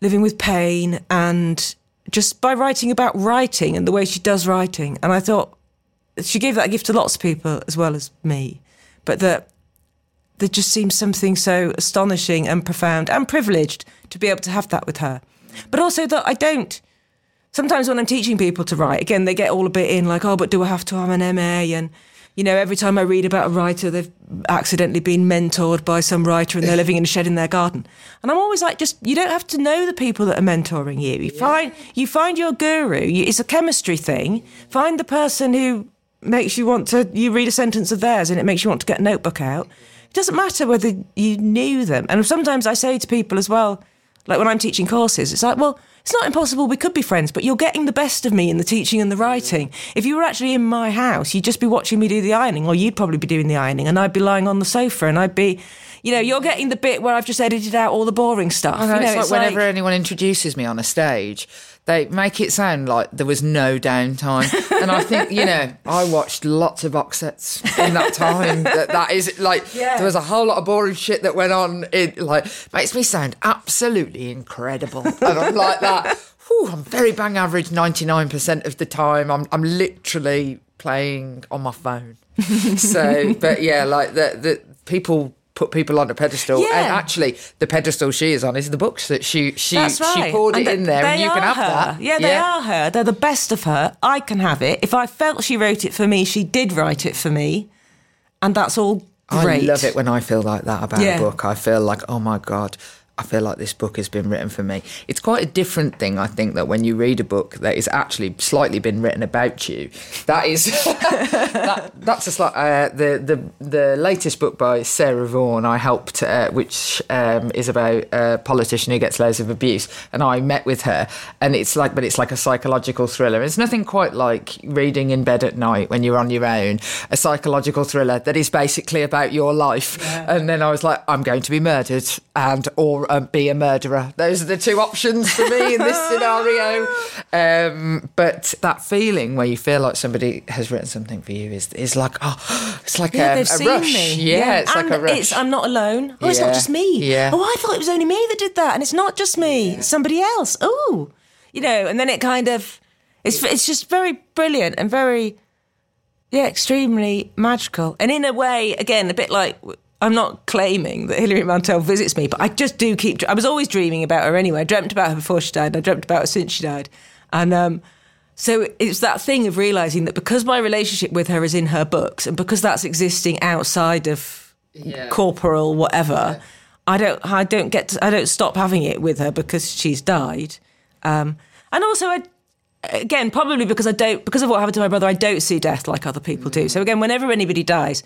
living with pain and just by writing about writing and the way she does writing. And I thought she gave that gift to lots of people as well as me, but that there just seems something so astonishing and profound and privileged to be able to have that with her. But also that I don't, sometimes when I'm teaching people to write, again, they get all a bit in like, oh, but do I have to have an M A? And, you know, every time I read about a writer, they've accidentally been mentored by some writer and they're living in a shed in their garden. And I'm always like, just, you don't have to know the people that are mentoring you. You, yeah. find, you find your guru. You, it's a chemistry thing. Find the person who makes you want to, you read a sentence of theirs and it makes you want to get a notebook out. It doesn't matter whether you knew them. And sometimes I say to people as well, like when I'm teaching courses, it's like, well, it's not impossible. We could be friends, but you're getting the best of me in the teaching and the writing. If you were actually in my house, you'd just be watching me do the ironing, or you'd probably be doing the ironing and I'd be lying on the sofa and I'd be, you know, you're getting the bit where I've just edited out all the boring stuff. Oh, no, you know, it's, it's like, like whenever anyone introduces me on a stage, they make it sound like there was no downtime. And I think, you know, I watched lots of box sets in that time. That, that is, like, yeah. there was a whole lot of boring shit that went on. It, like, makes me sound absolutely incredible. And I'm like that. Whew, I'm very bang average ninety-nine percent of the time. I'm, I'm literally playing on my phone. So, but, yeah, like, the, the people put people on a pedestal, yeah. and actually the pedestal she is on is the books that she she, right. she poured and it in there, and you can have her. that. Yeah, yeah, they are her. They're the best of her. I can have it. If I felt she wrote it for me, she did write it for me, and that's all great. I love it when I feel like that about yeah. a book. I feel like, oh, my God, I feel like this book has been written for me. It's quite a different thing, I think, that when you read a book that is actually slightly been written about you, that is that, that's a slight. Uh, the the the latest book by Sarah Vaughan I helped, uh, which um, is about a politician who gets loads of abuse, and I met with her, and it's like, but it's like a psychological thriller. It's nothing quite like reading in bed at night when you're on your own. A psychological thriller that is basically about your life, yeah. And then I was like, I'm going to be murdered and or. Um, be a murderer. Those are the two options for me in this scenario. Um, but that feeling where you feel like somebody has written something for you is is like, oh, it's like yeah, a, a rush. Me. Yeah, yeah, it's and like a rush. It's, I'm not alone. Oh, yeah. It's not just me. Yeah. Oh, I thought it was only me that did that, and it's not just me. Yeah. It's somebody else. Oh, you know. And then it kind of, it's it's just very brilliant and very, yeah, extremely magical. And in a way, again, a bit like. I'm not claiming that Hilary Mantel visits me, but I just do keep... I was always dreaming about her anyway. I dreamt about her before she died, and I dreamt about her since she died. And um, so it's that thing of realising that because my relationship with her is in her books, and because that's existing outside of yeah. corporal whatever, yeah. I don't I don't get to, I don't stop having it with her because she's died. Um, and also, I, again, probably because I don't... Because of what happened to my brother, I don't see death like other people mm. do. So again, whenever anybody dies...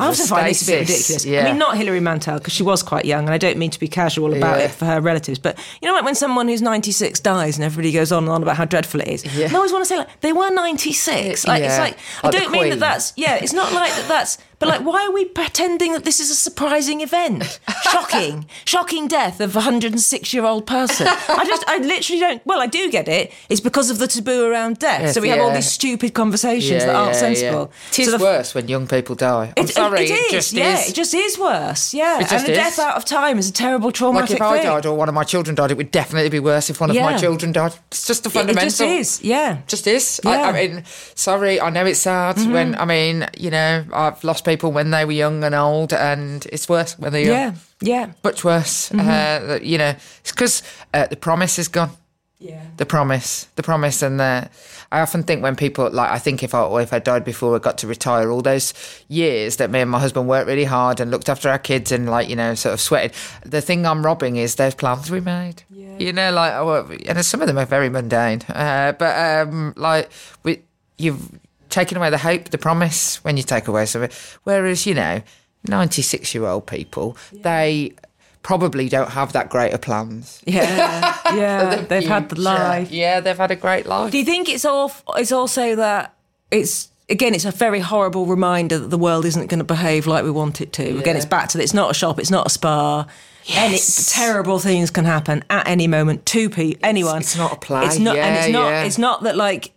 I also find this a bit ridiculous. Yeah. I mean, not Hilary Mantel, because she was quite young, and I don't mean to be casual about yeah. it for her relatives, but you know, like when someone who's ninety-six dies and everybody goes on and on about how dreadful it is, yeah. and I always want to say, like, they were ninety-six. Like, yeah. It's like, like I don't mean that that's, yeah, it's not like that that's, but like, why are we pretending that this is a surprising event? Shocking. Shocking death of a one hundred six-year-old person. I just, I literally don't, well, I do get it. It's because of the taboo around death. Yes, so we yeah. have all these stupid conversations yeah, that aren't yeah, sensible. Yeah. It is so the, worse when young people die. I'm sorry. It, it is, just yeah, is. It just is worse, yeah. And the is. death out of time is a terrible traumatic thing. Like if thing. I died or one of my children died, it would definitely be worse if one yeah. of my children died. It's just a fundamental... It just is, yeah. Just is. Yeah. I, I mean, sorry, I know it's sad mm-hmm. when, I mean, you know, I've lost people when they were young and old, and it's worse when they're young. Yeah, yeah. Much worse, mm-hmm. uh, you know. It's because uh, the promise is gone. Yeah. The promise. The promise and the... I often think when people, like, I think if I or if I died before I got to retire, all those years that me and my husband worked really hard and looked after our kids and, like, you know, sort of sweated, the thing I'm robbing is those plans we made. Yeah. You know, like, and some of them are very mundane. Uh, but, um, like, we, you've taken away the hope, the promise, when you take away something. Whereas, you know, ninety-six-year-old people, yeah. they... probably don't have that great of plans. Yeah, yeah, the they've future. had the life. Yeah, they've had a great life. Do you think it's all? It's also that it's, again, it's a very horrible reminder that the world isn't going to behave like we want it to. Yeah. Again, it's back to, it's not a shop, it's not a spa. Yes. And it, terrible things can happen at any moment to people, anyone. It's, it's not a play. It's not, yeah, and it's not, yeah. it's not that, like,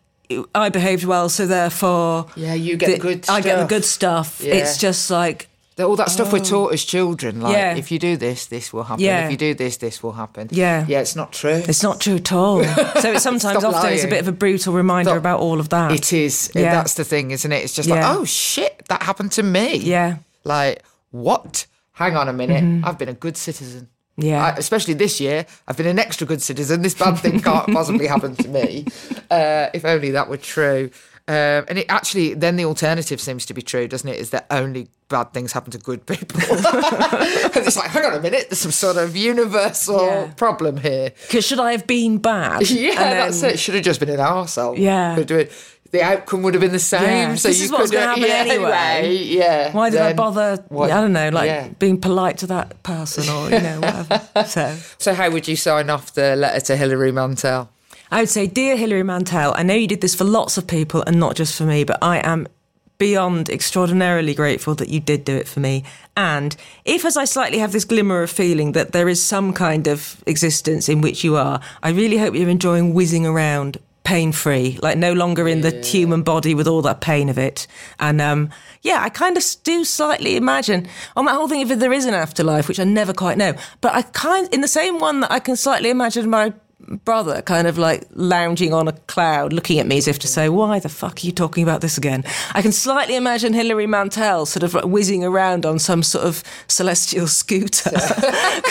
I behaved well, so therefore... Yeah, you get the, the good stuff. I get the good stuff. Yeah. It's just like... All that stuff oh. we're taught as children, like, yeah. if you do this, this will happen. Yeah. If you do this, this will happen. Yeah. Yeah, it's not true. It's not true at all. So it's sometimes often lying. It's a bit of a brutal reminder Stop. about all of that. It is. Yeah. That's the thing, isn't it? It's just yeah. like, oh, shit, that happened to me. Yeah. Like, what? Hang on a minute. Mm-hmm. I've been a good citizen. Yeah. I, especially this year, I've been an extra good citizen. This bad thing can't possibly happen to me. Uh, if only that were true. Um, and it actually, then the alternative seems to be true, doesn't it? Is that only bad things happen to good people? It's like, hang on a minute, there's some sort of universal yeah. problem here. Because should I have been bad? Yeah, and then... that's it. Should have just been an arsehole. Yeah. Could do it. The outcome would have been the same. Yeah. So this you is what's going to happen yeah, anyway. anyway. Yeah. Why did then, I bother? What, I don't know, like yeah. being polite to that person or you know whatever. So, so how would you sign off the letter to Hilary Mantel? I would say, dear Hilary Mantel, I know you did this for lots of people and not just for me, but I am beyond extraordinarily grateful that you did do it for me. And if, as I slightly have this glimmer of feeling that there is some kind of existence in which you are, I really hope you're enjoying whizzing around pain-free, like no longer in the yeah. human body with all that pain of it. And um, yeah, I kind of do slightly imagine on that whole thing, if there is an afterlife, which I never quite know, but I kind, in the same one that I can slightly imagine my... brother kind of like lounging on a cloud looking at me as if to say, why the fuck are you talking about this again? I can slightly imagine Hilary Mantel sort of like whizzing around on some sort of celestial scooter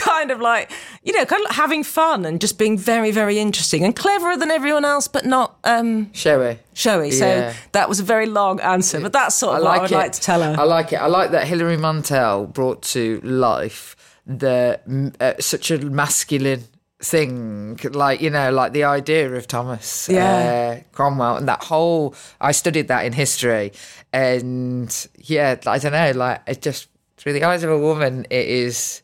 kind of like, you know, kind of like having fun and just being very, very interesting and cleverer than everyone else, but not um showy showy yeah. So that was a very long answer, but that's sort of I like what I'd it. like to tell her. I like it I like that Hilary Mantel brought to life the uh, such a masculine thing, like, you know, like the idea of Thomas yeah. uh, Cromwell and that whole, I studied that in history, and yeah, I don't know, like, it just, through the eyes of a woman, it is,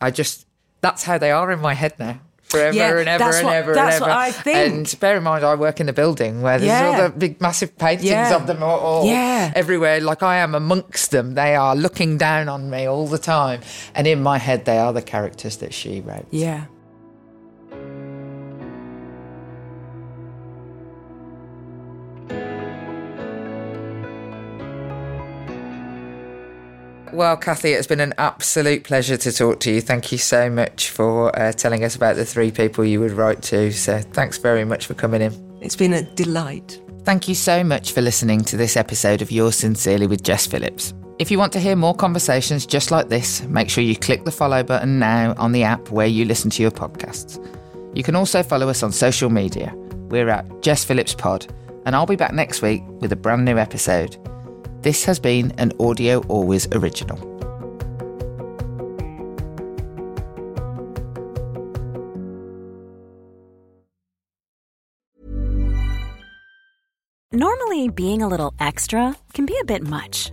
I just, that's how they are in my head now. Forever yeah, and ever and what, ever that's and ever. What I think. And bear in mind, I work in a building where there's yeah. all the big, massive paintings yeah. of them all, all yeah. everywhere. Like, I am amongst them. They are looking down on me all the time. And in my head, they are the characters that she wrote. Yeah. Well, Cathy, it's been an absolute pleasure to talk to you. Thank you so much for uh, telling us about the three people you would write to. So thanks very much for coming in. It's been a delight. Thank you so much for listening to this episode of Yours Sincerely with Jess Phillips. If you want to hear more conversations just like this, make sure you click the follow button now on the app where you listen to your podcasts. You can also follow us on social media. We're at Jess Phillips Pod, and I'll be back next week with a brand new episode. This has been an Audio Always original. Normally, being a little extra can be a bit much,